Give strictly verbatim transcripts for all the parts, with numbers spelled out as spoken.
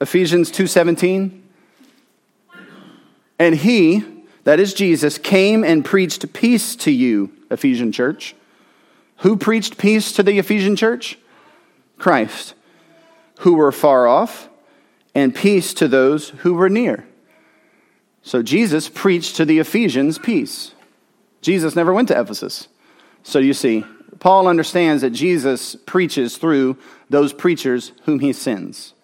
Ephesians two seventeen. And he, that is Jesus, came and preached peace to you, Ephesian church. Who preached peace to the Ephesian church? Christ, who were far off, and peace to those who were near. So Jesus preached to the Ephesians peace. Jesus never went to Ephesus. So you see, Paul understands that Jesus preaches through those preachers whom he sends.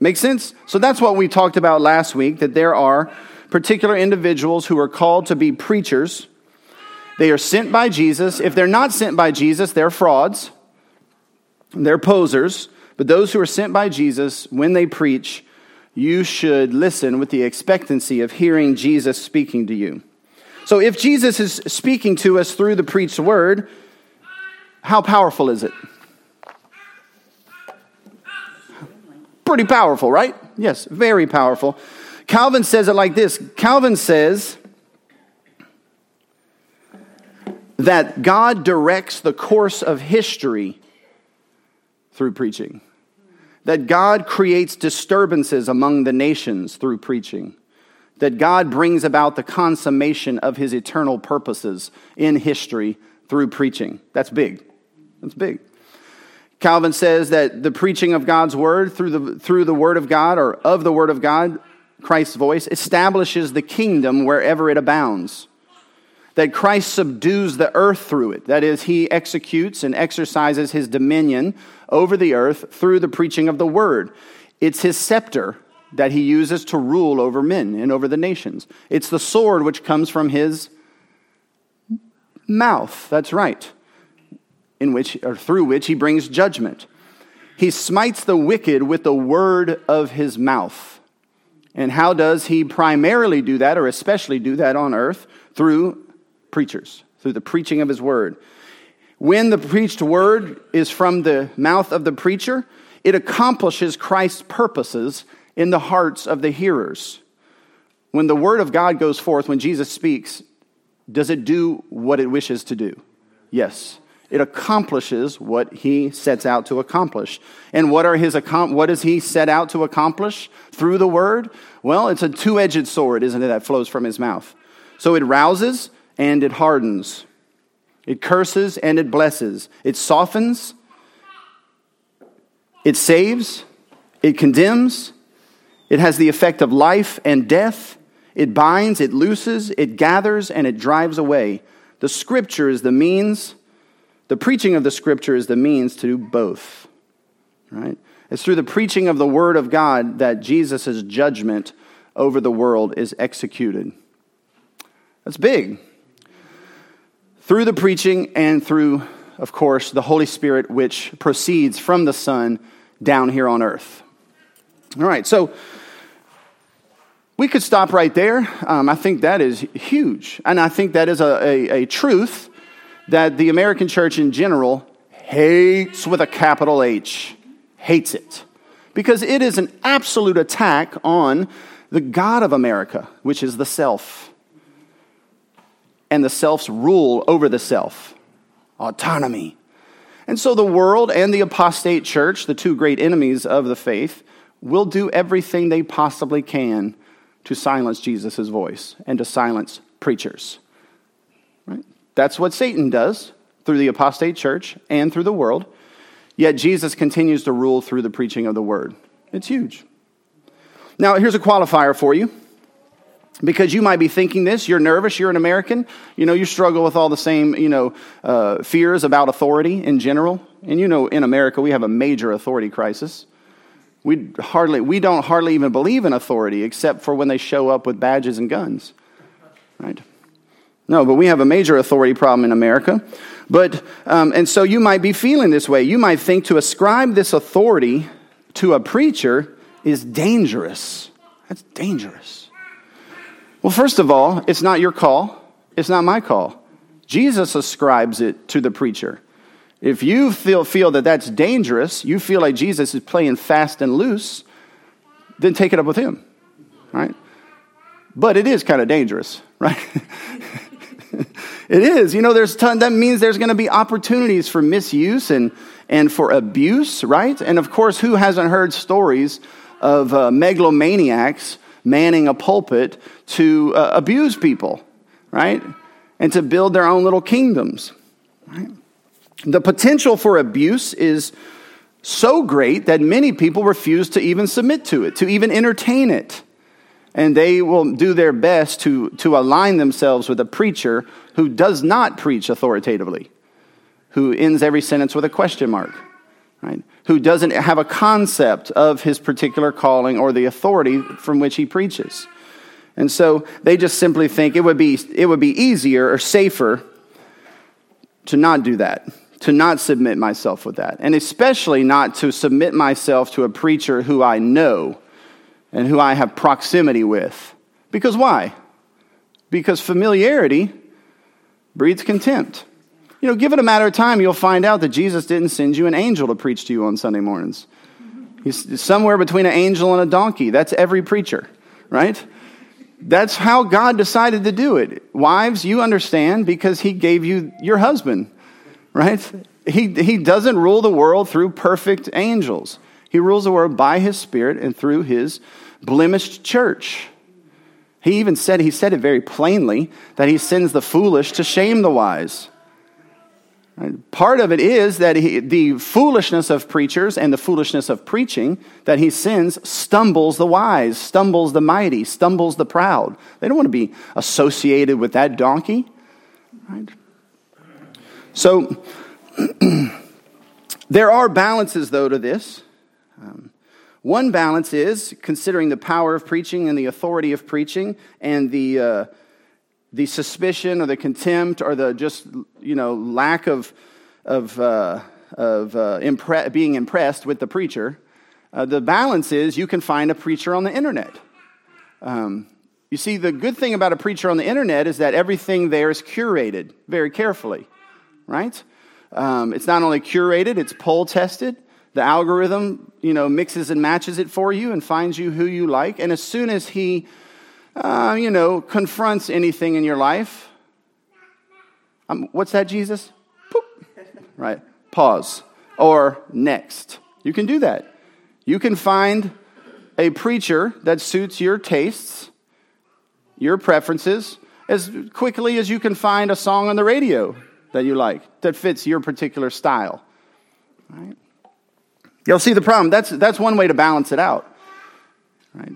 Make sense? So that's what we talked about last week, that there are particular individuals who are called to be preachers. They are sent by Jesus. If they're not sent by Jesus, they're frauds. They're posers. But those who are sent by Jesus, when they preach, you should listen with the expectancy of hearing Jesus speaking to you. So if Jesus is speaking to us through the preached word, how powerful is it? Pretty powerful, right? Yes, very powerful. Calvin says it like this. Calvin says that God directs the course of history through preaching. That God creates disturbances among the nations through preaching. That God brings about the consummation of his eternal purposes in history through preaching. That's big. That's big. Calvin says that the preaching of God's word through the through the word of God, or of the word of God, Christ's voice, establishes the kingdom wherever it abounds. That Christ subdues the earth through it. That is, he executes and exercises his dominion over the earth through the preaching of the word. It's his scepter that he uses to rule over men and over the nations. It's the sword which comes from his mouth. That's right. In which, or through which he brings judgment. He smites the wicked with the word of his mouth. And how does he primarily do that, or especially do that on earth? Through preachers, through the preaching of his word. When the preached word is from the mouth of the preacher, it accomplishes Christ's purposes in the hearts of the hearers. When the word of God goes forth, when Jesus speaks, does it do what it wishes to do? Yes. It accomplishes what he sets out to accomplish. And what are his what is he set out to accomplish through the word? Well, it's a two-edged sword, isn't it, that flows from his mouth. So it rouses and it hardens. It curses and it blesses. It softens. It saves. It condemns. It has the effect of life and death. It binds, it looses, it gathers, and it drives away. The scripture is the means. The preaching of the scripture is the means to do both. Right? It's through the preaching of the word of God that Jesus' judgment over the world is executed. That's big. Through the preaching and through, of course, the Holy Spirit, which proceeds from the Son down here on earth. All right, so we could stop right there. Um, I think that is huge. And I think that is a, a, a truth that the American church in general hates with a capital H. Hates it. Because it is an absolute attack on the God of America, which is the self. And the self's rule over the self. Autonomy. And so the world and the apostate church, the two great enemies of the faith, will do everything they possibly can to silence Jesus' voice and to silence preachers. Right? That's what Satan does through the apostate church and through the world. Yet Jesus continues to rule through the preaching of the word. It's huge. Now, here's a qualifier for you. Because you might be thinking this, you're nervous, you're an American, you know, you struggle with all the same, you know, uh, fears about authority in general. And you know, in America, we have a major authority crisis. We hardly, we don't hardly even believe in authority except for when they show up with badges and guns, right? No, but we have a major authority problem in America. But, um, and so you might be feeling this way. You might think to ascribe this authority to a preacher is dangerous. That's dangerous. Well, first of all, it's not your call. It's not my call. Jesus ascribes it to the preacher. If you feel, feel that that's dangerous, you feel like Jesus is playing fast and loose, then take it up with him, right? But it is kind of dangerous, right? It is. You know, there's ton, that means there's going to be opportunities for misuse and, and for abuse, right? And, of course, who hasn't heard stories of uh, megalomaniacs manning a pulpit to uh, abuse people, right? And to build their own little kingdoms, right? The potential for abuse is so great that many people refuse to even submit to it, to even entertain it. And they will do their best to, to align themselves with a preacher who does not preach authoritatively, who ends every sentence with a question mark, right? Who doesn't have a concept of his particular calling or the authority from which he preaches. And so they just simply think it would be it would be easier or safer to not do that, to not submit myself with that, and especially not to submit myself to a preacher who I know and who I have proximity with. Because why? Because familiarity breeds contempt. You know, give it a matter of time, you'll find out that Jesus didn't send you an angel to preach to you on Sunday mornings. He's somewhere between an angel and a donkey. That's every preacher, right? That's how God decided to do it. Wives, you understand, because he gave you your husband, right? He he doesn't rule the world through perfect angels. He rules the world by his Spirit and through his blemished church. He even said, he said it very plainly, that he sends the foolish to shame the wise. Part of it is that he, the foolishness of preachers and the foolishness of preaching that he sends stumbles the wise, stumbles the mighty, stumbles the proud. They don't want to be associated with that donkey, right? So there are balances, though, to this. Um, one balance is considering the power of preaching and the authority of preaching and the uh, the suspicion or the contempt or the just, you know, lack of of uh, of uh, impre- being impressed with the preacher. Uh, the balance is you can find a preacher on the internet. Um, you see, the good thing about a preacher on the internet is that everything there is curated very carefully, right? Um, it's not only curated, it's poll tested. The algorithm, you know, mixes and matches it for you and finds you who you like. And as soon as he, uh, you know, confronts anything in your life, um, what's that, Jesus? Poop. Right. Pause. Or next. You can do that. You can find a preacher that suits your tastes, your preferences, as quickly as you can find a song on the radio that you like, that fits your particular style, right? You'll see the problem. That's that's one way to balance it out, right?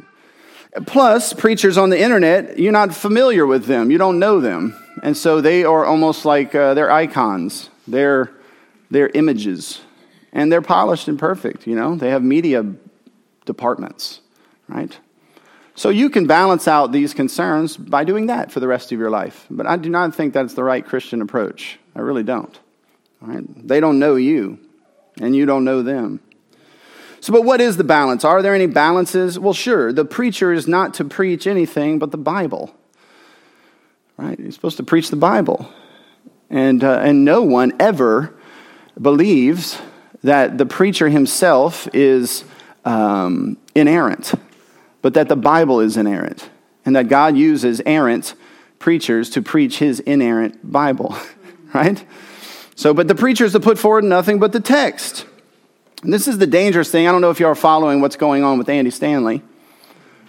Plus, preachers on the internet, you're not familiar with them. You don't know them. And so they are almost like uh, they're icons. They're, they're images. And they're polished and perfect, you know? They have media departments, right? So you can balance out these concerns by doing that for the rest of your life. But I do not think that's the right Christian approach. I really don't, all right? They don't know you, and you don't know them. So, but what is the balance? Are there any balances? Well, sure, the preacher is not to preach anything but the Bible, right? He's supposed to preach the Bible. And uh, and no one ever believes that the preacher himself is um, inerrant, but that the Bible is inerrant, and that God uses errant preachers to preach his inerrant Bible, right? So, but the preacher is to put forward nothing but the text. And this is the dangerous thing. I don't know if you are following what's going on with Andy Stanley.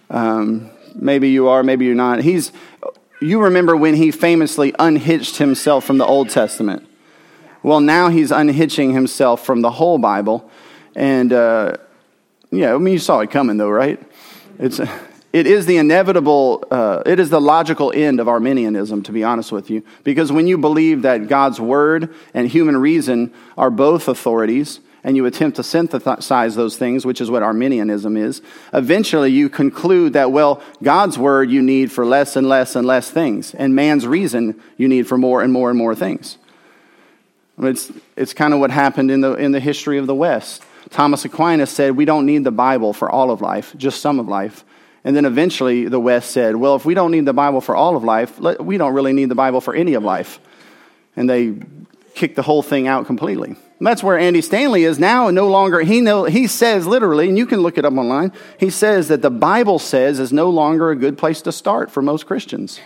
Um, maybe you are, maybe you're not. He's. You remember when he famously unhitched himself from the Old Testament. Well, now he's unhitching himself from the whole Bible. And, uh, yeah, I mean, you saw it coming, though, right? It's, it is the inevitable, uh, it is the logical end of Arminianism, to be honest with you. Because when you believe that God's word and human reason are both authorities, and you attempt to synthesize those things, which is what Arminianism is, eventually you conclude that, well, God's word you need for less and less and less things, and man's reason you need for more and more and more things. It's it's kind of what happened in the in the history of the West. Thomas Aquinas said, we don't need the Bible for all of life, just some of life. And then eventually the West said, well, if we don't need the Bible for all of life, we don't really need the Bible for any of life. And they kicked the whole thing out completely. And that's where Andy Stanley is now. No longer, he know, he says literally, and you can look it up online, he says that the Bible says is no longer a good place to start for most Christians.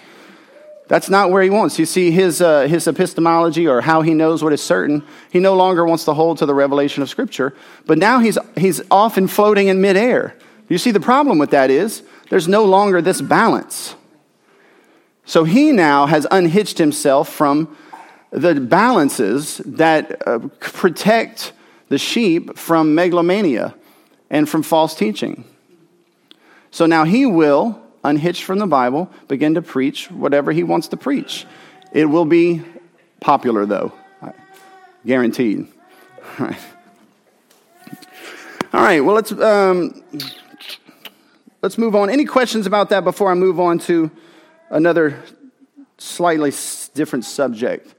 That's not where he wants. You see, his uh, his epistemology, or how he knows what is certain, he no longer wants to hold to the revelation of Scripture, but now he's he's often floating in midair. You see, the problem with that is there's no longer this balance. So he now has unhitched himself from the balances that uh, protect the sheep from megalomania and from false teaching. So now he will, unhitched from the Bible, begin to preach whatever he wants to preach. It will be popular, though, guaranteed. All right. All right. Well, let's um, let's move on. Any questions about that before I move on to another slightly different subject?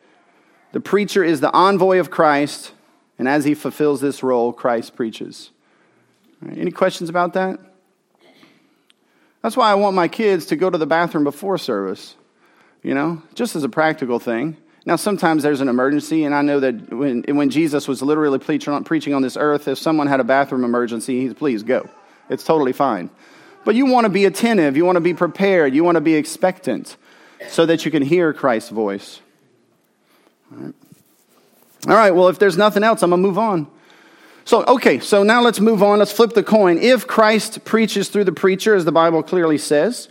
The preacher is the envoy of Christ, and as he fulfills this role, Christ preaches. All right. Any questions about that? That's why I want my kids to go to the bathroom before service, you know, just as a practical thing. Now, sometimes there's an emergency, and I know that when when Jesus was literally preaching on this earth, if someone had a bathroom emergency, he'd please go. It's totally fine. But you want to be attentive. You want to be prepared. You want to be expectant so that you can hear Christ's voice. All right. All right, well, if there's nothing else, I'm going to move on. So, okay, so now let's move on. Let's flip the coin. If Christ preaches through the preacher, as the Bible clearly says,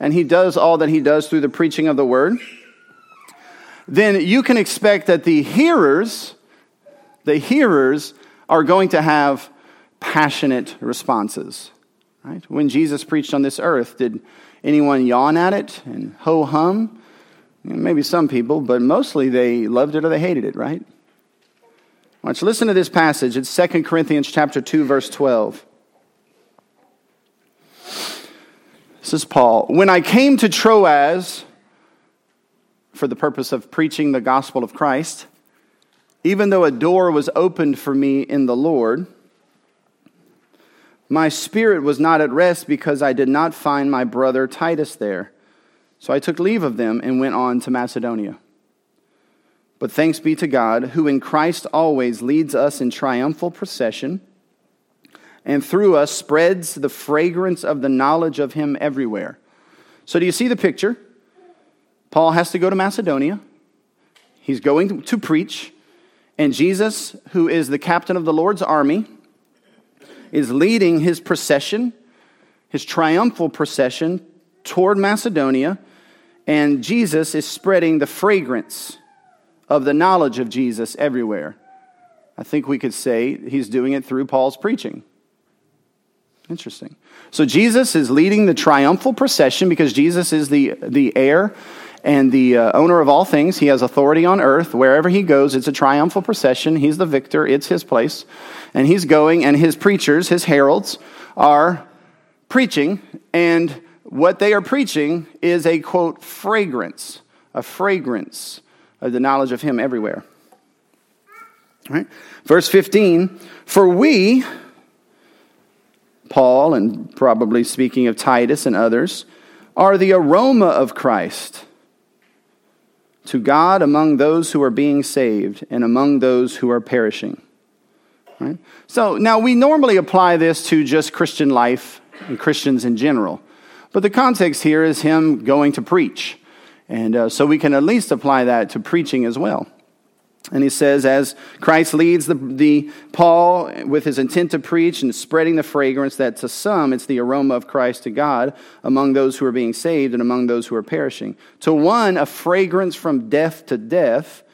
and he does all that he does through the preaching of the word, then you can expect that the hearers, the hearers are going to have passionate responses, right? When Jesus preached on this earth, did anyone yawn at it and ho-hum? Maybe some people, but mostly they loved it or they hated it, right? Let's listen to this passage. It's Second Corinthians chapter two, verse twelve. This is Paul. When I came to Troas for the purpose of preaching the gospel of Christ, even though a door was opened for me in the Lord, my spirit was not at rest because I did not find my brother Titus there. So I took leave of them and went on to Macedonia. But thanks be to God, who in Christ always leads us in triumphal procession, and through us spreads the fragrance of the knowledge of him everywhere. So do you see the picture? Paul has to go to Macedonia. He's going to preach. And Jesus, who is the captain of the Lord's army, is leading his procession, his triumphal procession toward Macedonia. And Jesus is spreading the fragrance of the knowledge of Jesus everywhere. I think we could say he's doing it through Paul's preaching. Interesting. So Jesus is leading the triumphal procession because Jesus is the, the heir and the uh, owner of all things. He has authority on earth. Wherever he goes, it's a triumphal procession. He's the victor. It's his place. And he's going, and his preachers, his heralds, are preaching. And what they are preaching is a, quote, fragrance, a fragrance of the knowledge of him everywhere. All right. Verse fifteen, for we, Paul, and probably speaking of Titus and others, are the aroma of Christ to God among those who are being saved and among those who are perishing. All right. So now we normally apply this to just Christian life and Christians in general, but the context here is him going to preach. And uh, so we can at least apply that to preaching as well. And he says, as Christ leads the, the Paul with his intent to preach and spreading the fragrance, that to some it's the aroma of Christ to God among those who are being saved and among those who are perishing. To one, a fragrance from death to death.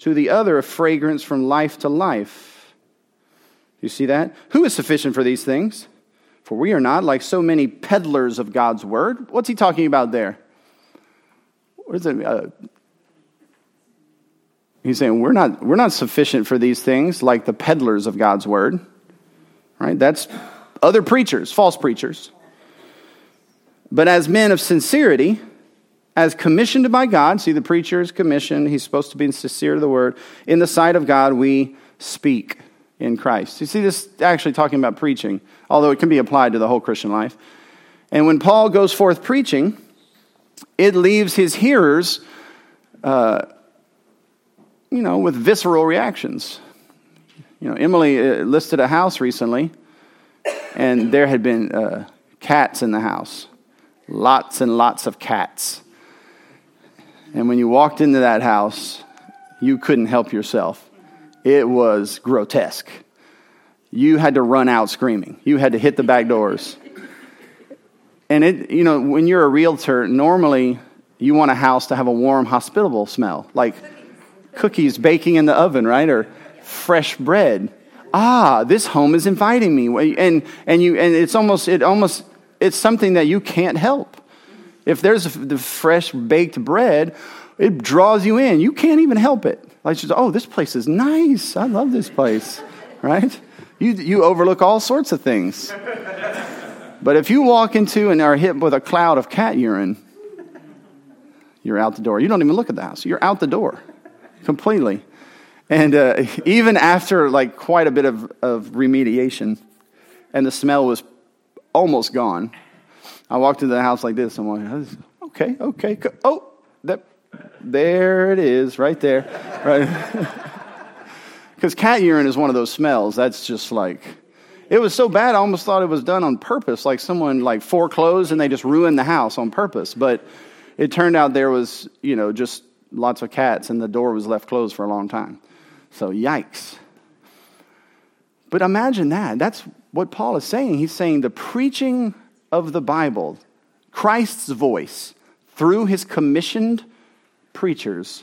To the other, a fragrance from life to life. You see that? Who is sufficient for these things? For we are not like so many peddlers of God's word. What's he talking about there? What is it? Uh, he's saying we're not we're not sufficient for these things, like the peddlers of God's word, right? That's other preachers, false preachers. But as men of sincerity, as commissioned by God, see the preacher is commissioned; he's supposed to be sincere to the word. In the sight of God, we speak in Christ. You see, this is actually talking about preaching, although it can be applied to the whole Christian life. And when Paul goes forth preaching, it leaves his hearers, uh, you know, with visceral reactions. You know, Emily listed a house recently, and there had been uh, cats in the house. Lots and lots of cats. And when you walked into that house, you couldn't help yourself. It was grotesque. You had to run out screaming. You had to hit the back doors. And it, you know, when you're a realtor, normally you want a house to have a warm, hospitable smell, like cookies, cookies baking in the oven, right? Or fresh bread. Ah, this home is inviting me. And and you and it's almost it almost it's something that you can't help. If there's the fresh baked bread, it draws you in. You can't even help it. Like, just, oh, this place is nice. I love this place, right? You you overlook all sorts of things. But if you walk into and are hit with a cloud of cat urine, you're out the door. You don't even look at the house. You're out the door completely. And uh, even after like quite a bit of, of remediation, and the smell was almost gone, I walked into the house like this. I'm like, okay, okay. Oh, that, there it is right there. Right? Because cat urine is one of those smells. That's just like... It was so bad, I almost thought it was done on purpose, like someone like foreclosed and they just ruined the house on purpose. But it turned out there was, you know, just lots of cats and the door was left closed for a long time. So yikes. But imagine that. That's what Paul is saying. He's saying the preaching of the Bible, Christ's voice through his commissioned preachers,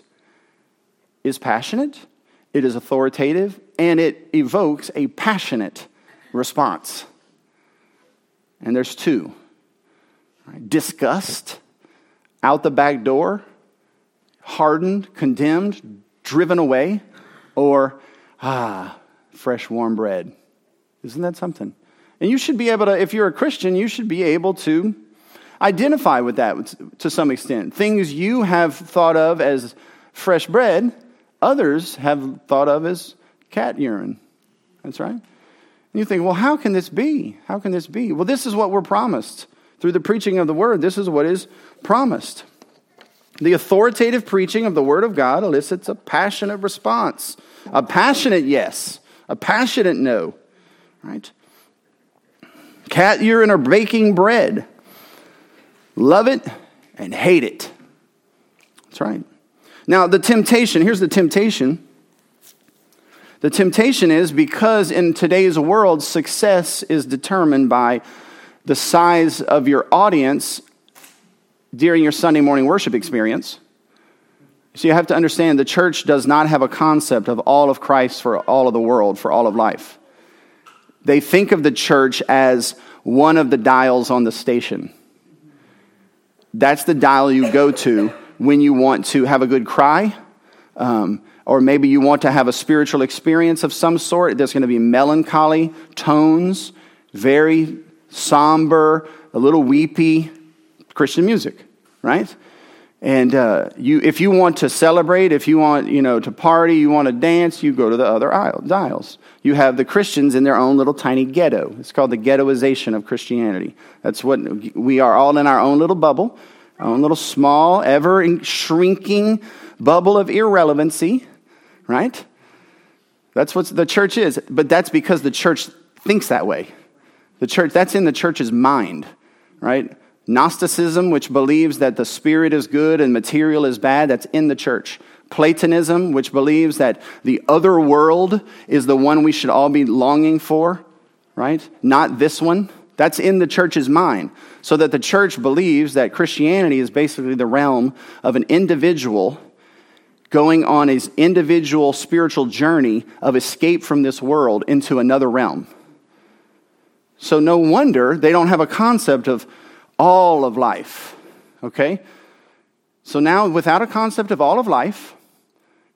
is passionate, it is authoritative, and it evokes a passionate response. And there's two. Right? Disgust, out the back door, hardened, condemned, driven away, or ah, fresh warm bread. Isn't that something? And you should be able to, if you're a Christian, you should be able to identify with that to some extent. Things you have thought of as fresh bread, others have thought of as cat urine. That's right. You think, well, how can this be? How can this be? Well, this is what we're promised. Through the preaching of the word, this is what is promised. The authoritative preaching of the word of God elicits a passionate response. A passionate yes. A passionate no. Right? Cat urine or baking bread. Love it and hate it. That's right. Now, the temptation. Here's the temptation. The temptation is, because in today's world, success is determined by the size of your audience during your Sunday morning worship experience. So you have to understand the church does not have a concept of all of Christ for all of the world, for all of life. They think of the church as one of the dials on the station. That's the dial you go to when you want to have a good cry, um, or maybe you want to have a spiritual experience of some sort. There's going to be melancholy tones, very somber, a little weepy Christian music, right? And uh, you, if you want to celebrate, if you want, you know, to party, you want to dance, you go to the other aisle, dials. You have the Christians in their own little tiny ghetto. It's called the ghettoization of Christianity. That's what we are, all in our own little bubble, our own little small, ever shrinking bubble of irrelevancy. Right? That's what the church is. But that's because the church thinks that way. The church, that's in the church's mind, right? Gnosticism, which believes that the spirit is good and material is bad, that's in the church. Platonism, which believes that the other world is the one we should all be longing for, right? Not this one. That's in the church's mind. So that the church believes that Christianity is basically the realm of an individual going on his individual spiritual journey of escape from this world into another realm. So no wonder they don't have a concept of all of life, okay? So now, without a concept of all of life,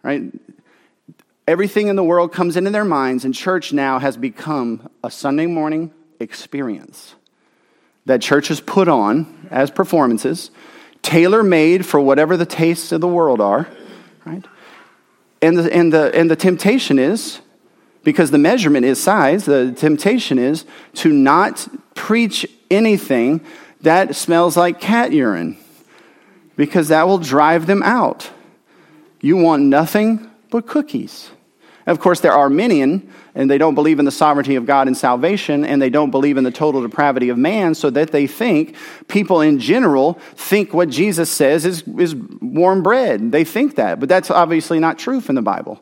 right, everything in the world comes into their minds, and church now has become a Sunday morning experience that churches put on as performances, tailor-made for whatever the tastes of the world are. Right? And the and the and the temptation is, because the measurement is size, the temptation is to not preach anything that smells like cat urine, because that will drive them out. You want nothing but cookies. And of course, they're Arminian, and they don't believe in the sovereignty of God and salvation, and they don't believe in the total depravity of man, so that they think people in general think what Jesus says is, is warm bread. They think that, but that's obviously not true from the Bible.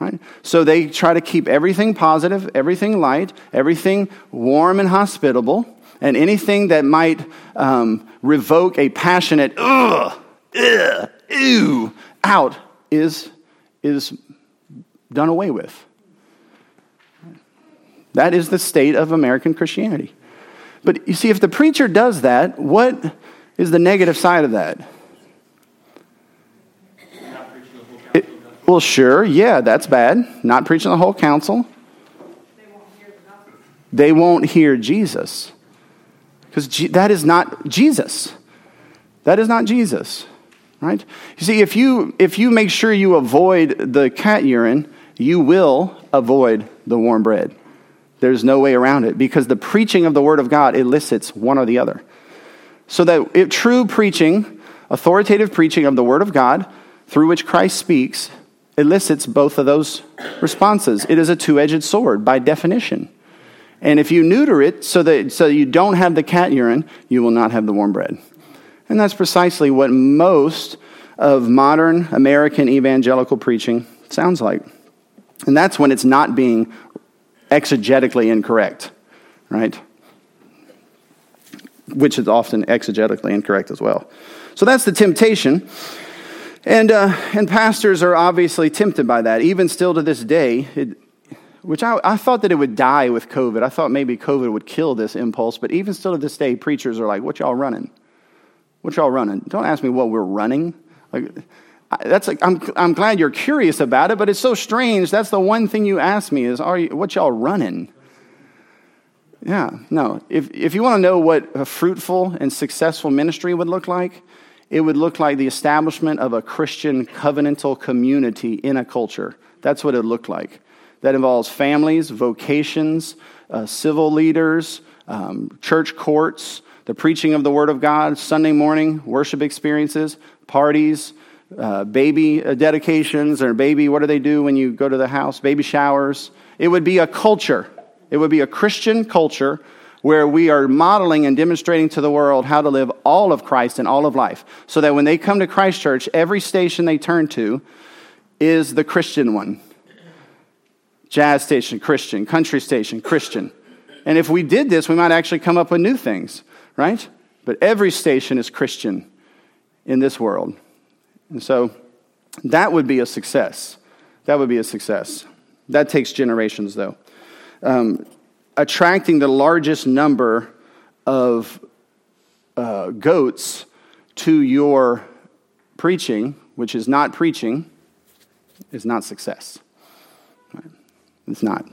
Right? So they try to keep everything positive, everything light, everything warm and hospitable, And anything that might um, revoke a passionate, ugh, ugh, ew, out is, is done away with. That is the state of American Christianity. But you see, if the preacher does that, what is the negative side of that? Not preaching the whole counsel, it, well, sure, yeah, that's bad. Not preaching the whole counsel. They won't hear the gospel. They won't hear Jesus. Because G- that is not Jesus. That is not Jesus, right? You see, if you if you make sure you avoid the cat urine, you will avoid the warm bread. There's no way around it, because the preaching of the Word of God elicits one or the other. So that if true preaching, authoritative preaching of the Word of God, through which Christ speaks, elicits both of those responses. It is a two-edged sword by definition. And if you neuter it so that so you don't have the cat urine, you will not have the warm bread. And that's precisely what most of modern American evangelical preaching sounds like. And that's when it's not being exegetically incorrect, right? Which is often exegetically incorrect as well. So that's the temptation. And uh, and pastors are obviously tempted by that, even still to this day. It, Which I, I thought that it would die with COVID. I thought maybe COVID would kill this impulse. But even still to this day, preachers are like, what y'all running? What y'all running? Don't ask me what we're running. Like, that's like, I'm I'm glad you're curious about it, but it's so strange. That's the one thing you ask me is, are you, what y'all running? Yeah, no. If, if you want to know what a fruitful and successful ministry would look like, it would look like the establishment of a Christian covenantal community in a culture. That's what it looked like. That involves families, vocations, uh, civil leaders, um, church courts, the preaching of the Word of God, Sunday morning worship experiences, parties, uh, baby dedications, or baby, what do they do when you go to the house? Baby showers. It would be a culture. It would be a Christian culture where we are modeling and demonstrating to the world how to live all of Christ and all of life, so that when they come to Christ Church, every station they turn to is the Christian one. Jazz station, Christian. Country station, Christian. And if we did this, we might actually come up with new things, right? But every station is Christian in this world. And so that would be a success. That would be a success. That takes generations, though. Um, attracting the largest number of uh, goats to your preaching, which is not preaching, is not success. It's not.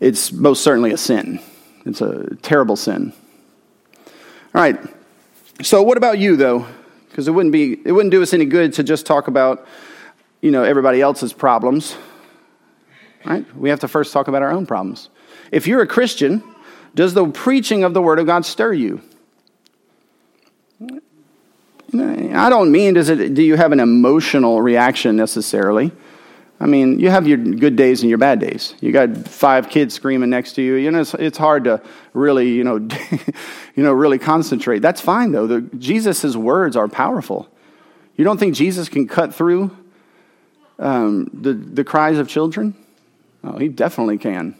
It's most certainly a sin. It's a terrible sin. All right. So what about you, though? Because it wouldn't be, it wouldn't do us any good to just talk about, you know, everybody else's problems. All right? We have to first talk about our own problems. If you're a Christian, does the preaching of the Word of God stir you? I don't mean does it. Do you have an emotional reaction necessarily? I mean, you have your good days and your bad days. You got five kids screaming next to you. You know, it's, it's hard to really, you know, you know, really concentrate. That's fine, though. The, Jesus' words are powerful. You don't think Jesus can cut through um, the the cries of children? Oh, he definitely can.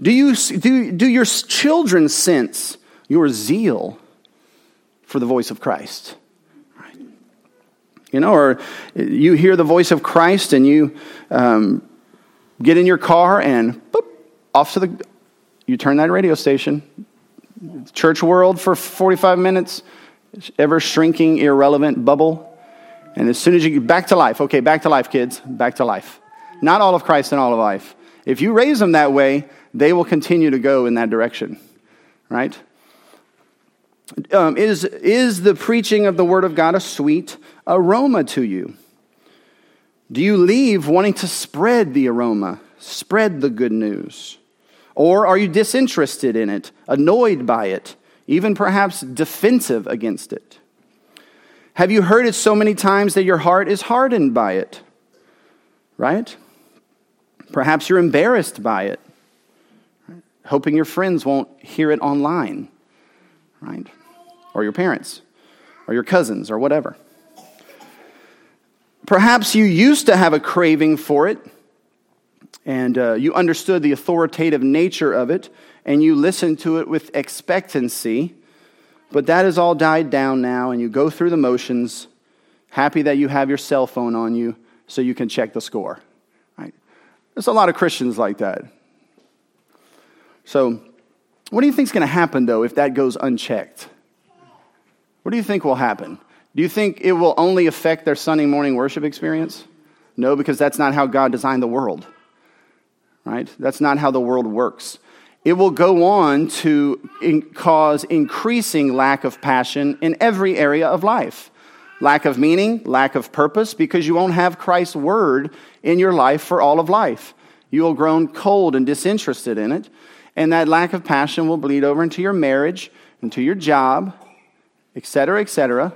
Do you do do your children sense your zeal for the voice of Christ? You know, or you hear the voice of Christ and you um, get in your car and boop, off to the, you turn that radio station. Church world for forty-five minutes, ever shrinking, irrelevant bubble. And as soon as you get back to life, okay, back to life, kids, back to life. Not all of Christ and all of life. If you raise them that way, they will continue to go in that direction, right? Um, is is the preaching of the Word of God a sweet aroma to you? Do you leave wanting to spread the aroma, spread the good news? Or are you disinterested in it, annoyed by it, even perhaps defensive against it? Have you heard it so many times that your heart is hardened by it? Right? Perhaps you're embarrassed by it, hoping your friends won't hear it online, right? Or your parents, or your cousins, or whatever. Perhaps you used to have a craving for it, and uh, you understood the authoritative nature of it, and you listened to it with expectancy. But that has all died down now, and you go through the motions, happy that you have your cell phone on you so you can check the score. Right? There's a lot of Christians like that. So what do you think is going to happen, though, if that goes unchecked? What do you think will happen? Do you think it will only affect their Sunday morning worship experience? No, because that's not how God designed the world, right? That's not how the world works. It will go on to in- cause increasing lack of passion in every area of life. Lack of meaning, lack of purpose, because you won't have Christ's word in your life for all of life. You will grow cold and disinterested in it, and that lack of passion will bleed over into your marriage, into your job, et cetera, et cetera.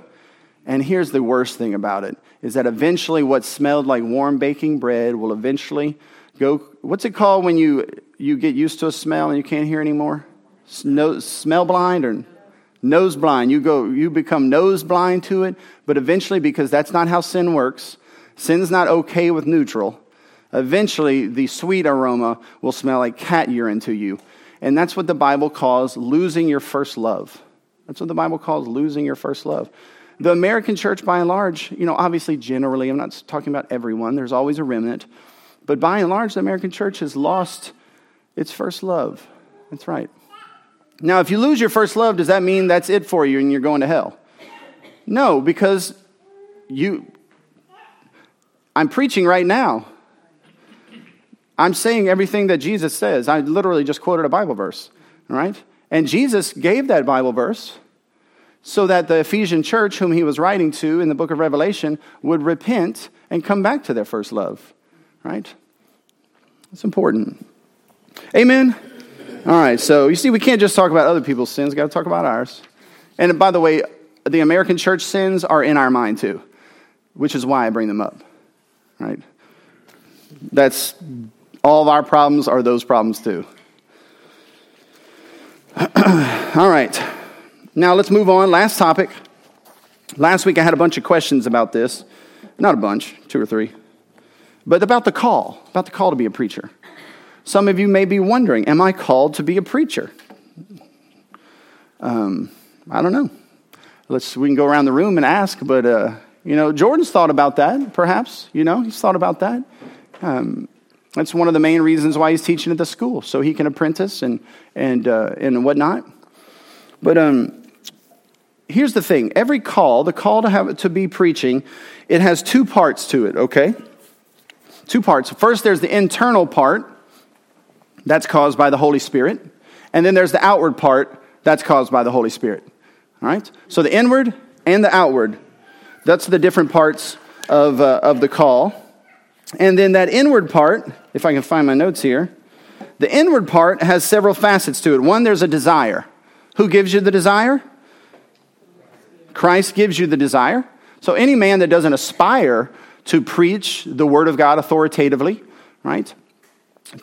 And here's the worst thing about it, is that eventually what smelled like warm baking bread will eventually go, what's it called when you, you get used to a smell and you can't hear anymore? Snow, smell blind or nose blind. You go, you become nose blind to it, but eventually, because that's not how sin works, sin's not okay with neutral, eventually the sweet aroma will smell like cat urine to you. And that's what the Bible calls losing your first love. That's what the Bible calls losing your first love. The American church, by and large, you know, obviously generally, I'm not talking about everyone, there's always a remnant, but by and large, the American church has lost its first love. That's right. Now, if you lose your first love, does that mean that's it for you and you're going to hell? No, because you, I'm preaching right now. I'm saying everything that Jesus says. I literally just quoted a Bible verse, all right? And Jesus gave that Bible verse so that the Ephesian church, whom he was writing to in the book of Revelation, would repent and come back to their first love, right? That's important. Amen? All right, so you see, we can't just talk about other people's sins. We've got to talk about ours. And by the way, the American church sins are in our mind too, which is why I bring them up, right? That's all of our problems are those problems too. All right. Now, let's move on. Last topic. Last week, I had a bunch of questions about this. Not a bunch, two or three. But about the call, about the call to be a preacher. Some of you may be wondering, am I called to be a preacher? Um, I don't know. Let's We can go around the room and ask, but, uh, you know, Jordan's thought about that, perhaps. You know, he's thought about that. Um, that's one of the main reasons why he's teaching at the school, so he can apprentice and, and, uh, and whatnot. But, um... here's the thing. Every call, the call to have to be preaching, it has two parts to it, okay? Two parts. First, there's the internal part that's caused by the Holy Spirit. And then there's the outward part that's caused by the Holy Spirit. All right? So the inward and the outward. That's the different parts of uh, of the call. And then that inward part, if I can find my notes here, the inward part has several facets to it. One, there's a desire. Who gives you the desire? Christ gives you the desire. So any man that doesn't aspire to preach the word of God authoritatively, right,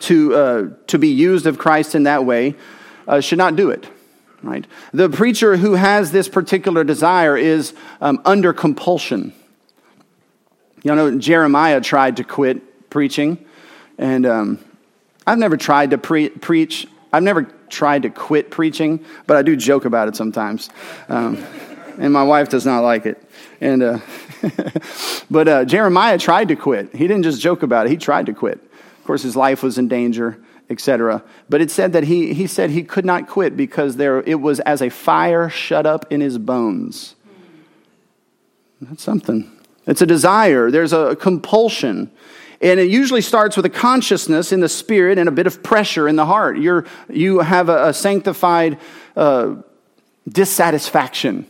to uh, to be used of Christ in that way, uh, should not do it, right? The preacher who has this particular desire is um, under compulsion. You know, Jeremiah tried to quit preaching, and um, I've never tried to pre- preach. I've never tried to quit preaching, but I do joke about it sometimes. Um And my wife does not like it. And uh, But uh, Jeremiah tried to quit. He didn't just joke about it. He tried to quit. Of course, his life was in danger, et cetera. But it said that he he said he could not quit because there it was as a fire shut up in his bones. That's something. It's a desire. There's a compulsion. And it usually starts with a consciousness in the spirit and a bit of pressure in the heart. You're, you have a, a sanctified uh, dissatisfaction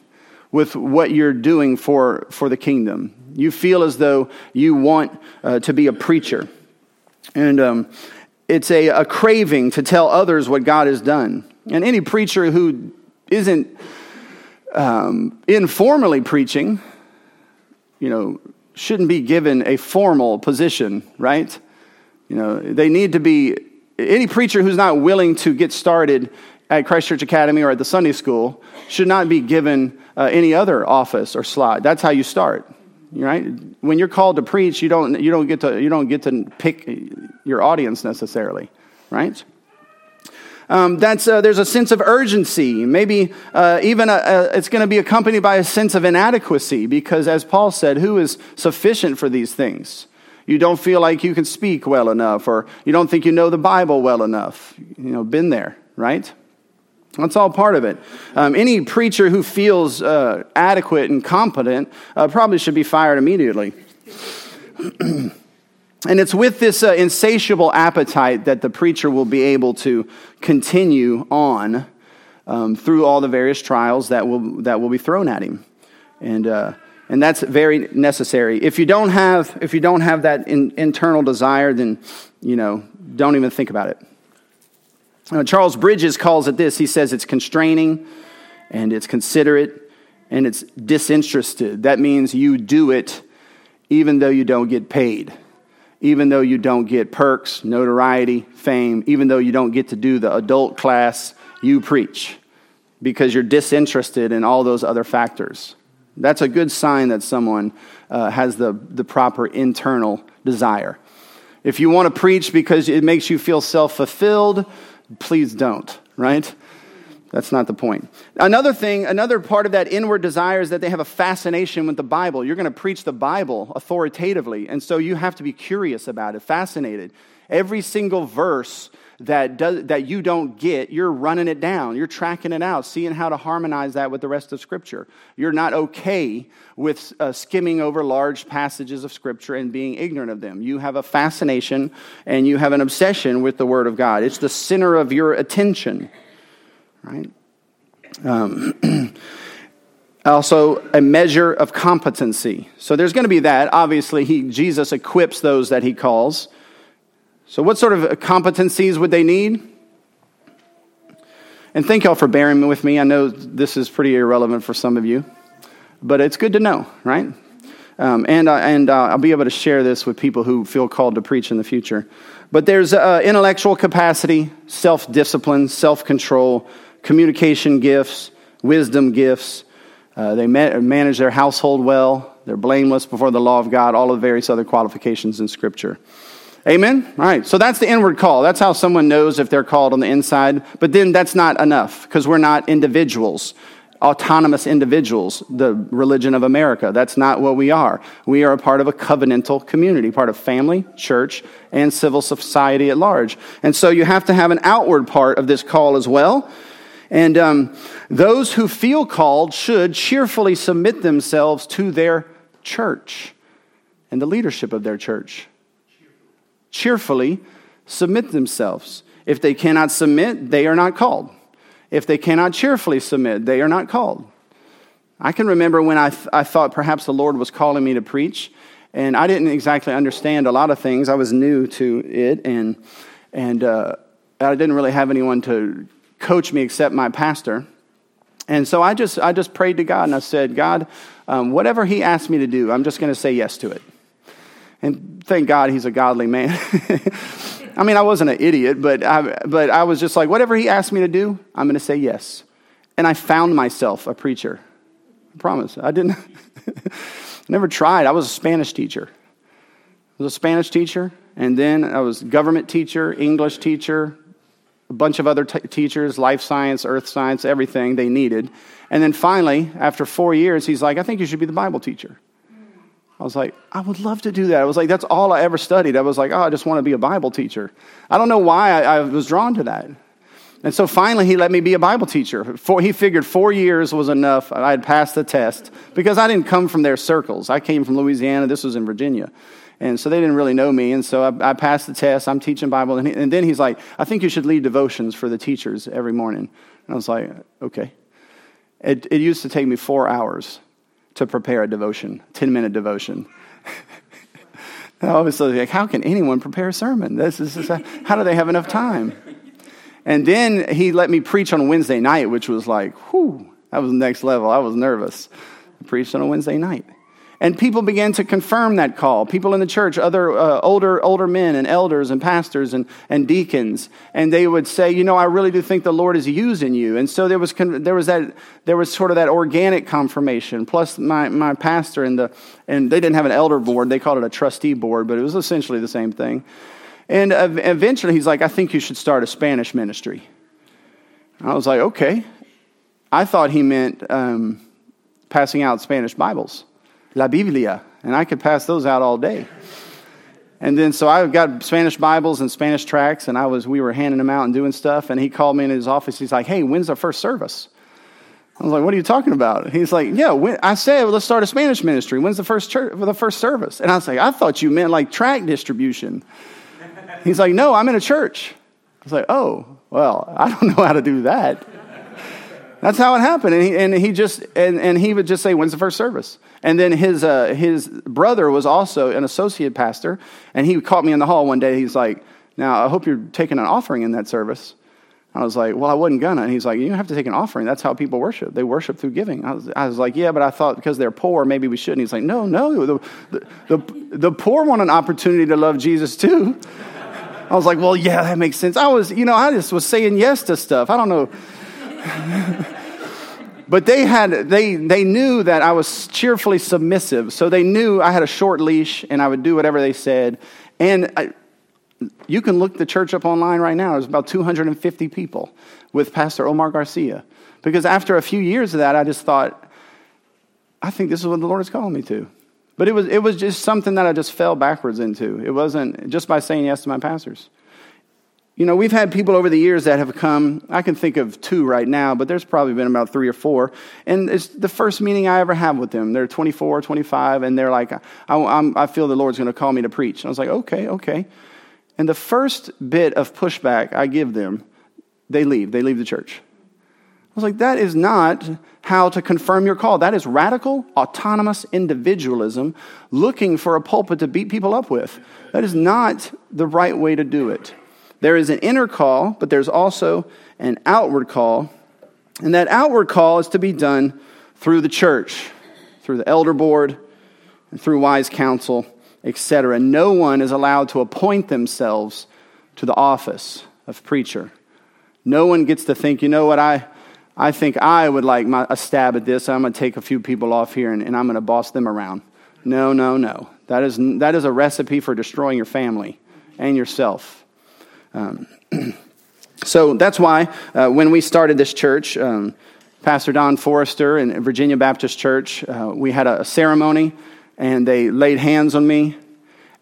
with what you're doing for, for the kingdom. You feel as though you want uh, to be a preacher. And um, it's a, a craving to tell others what God has done. And any preacher who isn't um, informally preaching, you know, shouldn't be given a formal position, right? You know, they need to be, any preacher who's not willing to get started at Christ Church Academy or at the Sunday school should not be given uh, any other office or slot. That's how you start. right? When you're called to preach, you don't you don't get to you don't get to pick your audience necessarily, right? Um, that's uh, there's a sense of urgency. Maybe uh, even a, a, it's going to be accompanied by a sense of inadequacy, because as Paul said, who is sufficient for these things? You don't feel like you can speak well enough, or you don't think you know the Bible well enough. You know, been there, right? That's all part of it. Um, any preacher who feels uh, adequate and competent uh, probably should be fired immediately. And it's with this uh, insatiable appetite that the preacher will be able to continue on um, through all the various trials that will that will be thrown at him, and uh, and that's very necessary. If you don't have if you don't have that in, internal desire, then you know don't even think about it. Uh, Charles Bridges calls it this. He says it's constraining, and it's considerate, and it's disinterested. That means you do it even though you don't get paid. Even though you don't get perks, notoriety, fame, even though you don't get to do the adult class, you preach because you're disinterested in all those other factors. That's a good sign that someone uh, has the, the proper internal desire. If you want to preach because it makes you feel self-fulfilled, please don't, right? That's not the point. Another thing, another part of that inward desire is that they have a fascination with the Bible. You're going to preach the Bible authoritatively, and so you have to be curious about it, fascinated. Every single verse that does, that you don't get, you're running it down. You're tracking it out, seeing how to harmonize that with the rest of Scripture. You're not okay with uh, skimming over large passages of Scripture and being ignorant of them. You have a fascination and you have an obsession with the Word of God. It's the center of your attention, right? Um, also, a measure of competency. So there's going to be that. Obviously, he, Jesus equips those that he calls. So what sort of competencies would they need? And thank y'all for bearing with me. I know this is pretty irrelevant for some of you, but it's good to know, right? Um, and uh, and uh, I'll be able to share this with people who feel called to preach in the future. But there's uh, intellectual capacity, self-discipline, self-control, communication gifts, wisdom gifts. Uh, they ma- manage their household well. They're blameless before the law of God, all of the various other qualifications in Scripture. Amen? All right, so that's the inward call. That's how someone knows if they're called on the inside. But then that's not enough, because we're not individuals, autonomous individuals, the religion of America. That's not what we are. We are a part of a covenantal community, part of family, church, and civil society at large. And so you have to have an outward part of this call as well. And um, those who feel called should cheerfully submit themselves to their church and the leadership of their church. Cheerfully submit themselves. If they cannot submit, they are not called. If they cannot cheerfully submit, they are not called. I can remember when I th- I thought perhaps the Lord was calling me to preach, and I didn't exactly understand a lot of things. I was new to it, and and uh, I didn't really have anyone to coach me except my pastor. And so I just I just prayed to God, and I said, God, um, whatever He asked me to do, I'm just going to say yes to it. And thank God he's a godly man. I mean, I wasn't an idiot, but I, but I was just like, whatever he asked me to do, I'm going to say yes. And I found myself a preacher. I promise. I didn't. Never tried. I was a Spanish teacher. I was a Spanish teacher, and then I was government teacher, English teacher, a bunch of other t- teachers, life science, earth science, everything they needed. And then finally, after four years, he's like, I think you should be the Bible teacher. I was like, I would love to do that. I was like, that's all I ever studied. I was like, oh, I just want to be a Bible teacher. I don't know why I, I was drawn to that. And so finally, he let me be a Bible teacher. For, he figured four years was enough. I had passed the test because I didn't come from their circles. I came from Louisiana. This was in Virginia. And so they didn't really know me. And so I, I passed the test. I'm teaching Bible. And, he, and then he's like, I think you should lead devotions for the teachers every morning. And I was like, okay. It, it used to take me four hours to prepare a devotion, ten-minute devotion. And I was like, how can anyone prepare a sermon? This is, this is a, how do they have enough time? And then he let me preach on Wednesday night, which was like, whew, that was the next level. I was nervous. I preached on a Wednesday night. And people began to confirm that call. People in the church, other uh, older older men and elders and pastors and, and deacons, and they would say, you know, I really do think the Lord is using you. And so there was con- there was that there was sort of that organic confirmation. Plus, my my pastor and the and they didn't have an elder board; they called it a trustee board, but it was essentially the same thing. And uh, eventually, he's like, I think you should start a Spanish ministry. And I was like, okay. I thought he meant um, passing out Spanish Bibles. La Biblia, and I could pass those out all day. And then, so I got Spanish Bibles and Spanish tracts, and I was we were handing them out and doing stuff, and he called me in his office. He's like, hey, when's our first service? I was like, what are you talking about? He's like, yeah, when, I said, well, let's start a Spanish ministry. When's the first church, the first service? And I was like, I thought you meant like tract distribution. He's like, no, I'm in a church. I was like, oh, well, I don't know how to do that. That's how it happened, and he and he just and, and he would just say, "When's the first service?" And then his uh, his brother was also an associate pastor, and he caught me in the hall one day. He's like, "Now I hope you're taking an offering in that service." I was like, "Well, I wasn't gonna." And he's like, "You don't have to take an offering. That's how people worship. They worship through giving." I was I was like, "Yeah, but I thought because they're poor, maybe we shouldn't." He's like, "No, no, the the, the, the poor want an opportunity to love Jesus too." I was like, "Well, yeah, that makes sense." I was, you know, I just was saying yes to stuff. I don't know. But they had they they knew that I was cheerfully submissive, so they knew I had a short leash and I would do whatever they said. And I, you can look the church up online right now. There's about two hundred fifty people with Pastor Omar Garcia, because after a few years of that, I just thought, I think this is what the Lord is calling me to. But it was it was just something that I just fell backwards into. It wasn't just by saying yes to my pastors. You know, we've had people over the years that have come. I can think of two right now, but there's probably been about three or four. And it's the first meeting I ever have with them. They're twenty-four, twenty-five, and they're like, I, I'm, I feel the Lord's going to call me to preach. And I was like, okay, okay. And the first bit of pushback I give them, they leave. They leave the church. I was like, that is not how to confirm your call. That is radical, autonomous individualism looking for a pulpit to beat people up with. That is not the right way to do it. There is an inner call, but there's also an outward call. And that outward call is to be done through the church, through the elder board, and through wise counsel, et cetera. No one is allowed to appoint themselves to the office of preacher. No one gets to think, you know what, I I think I would like my, a stab at this. I'm going to take a few people off here, and, and I'm going to boss them around. No, no, no. That is, that is a recipe for destroying your family and yourself. Um, so that's why uh, when we started this church, um, Pastor Don Forrester and Virginia Baptist Church, uh, we had a, a ceremony, and they laid hands on me,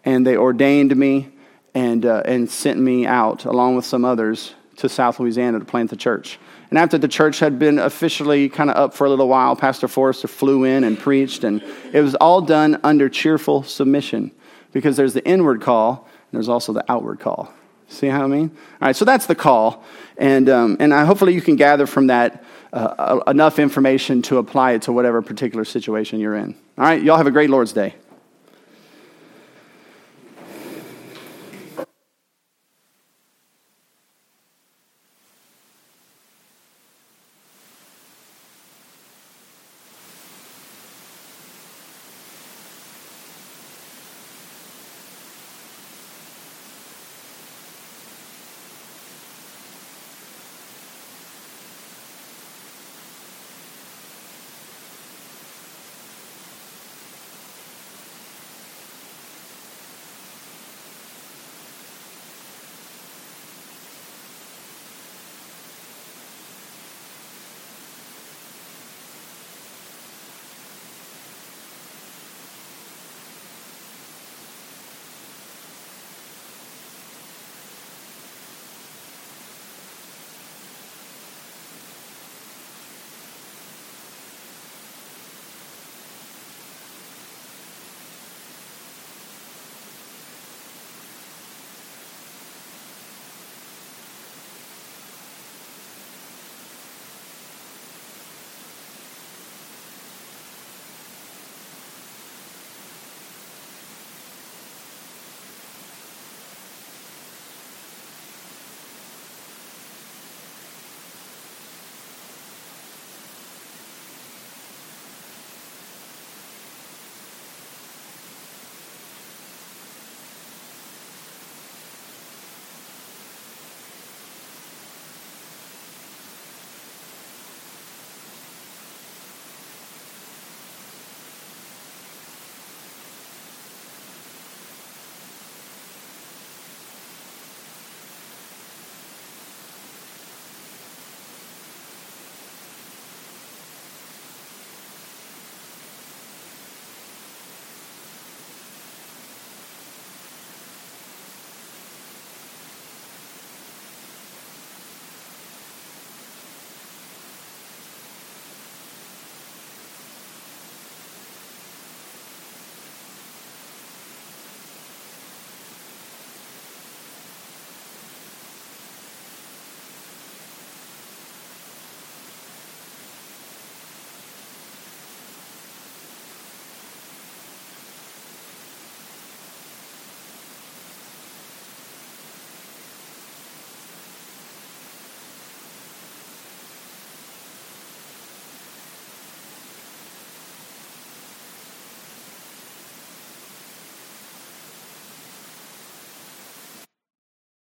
and they ordained me, and uh, and sent me out along with some others to South Louisiana to plant the church. And after the church had been officially kind of up for a little while, Pastor Forrester flew in and preached, and it was all done under cheerful submission, because there's the inward call and there's also the outward call. See how I mean? All right, so that's the call, and um, and I, hopefully you can gather from that uh, enough information to apply it to whatever particular situation you're in. All right, y'all have a great Lord's Day.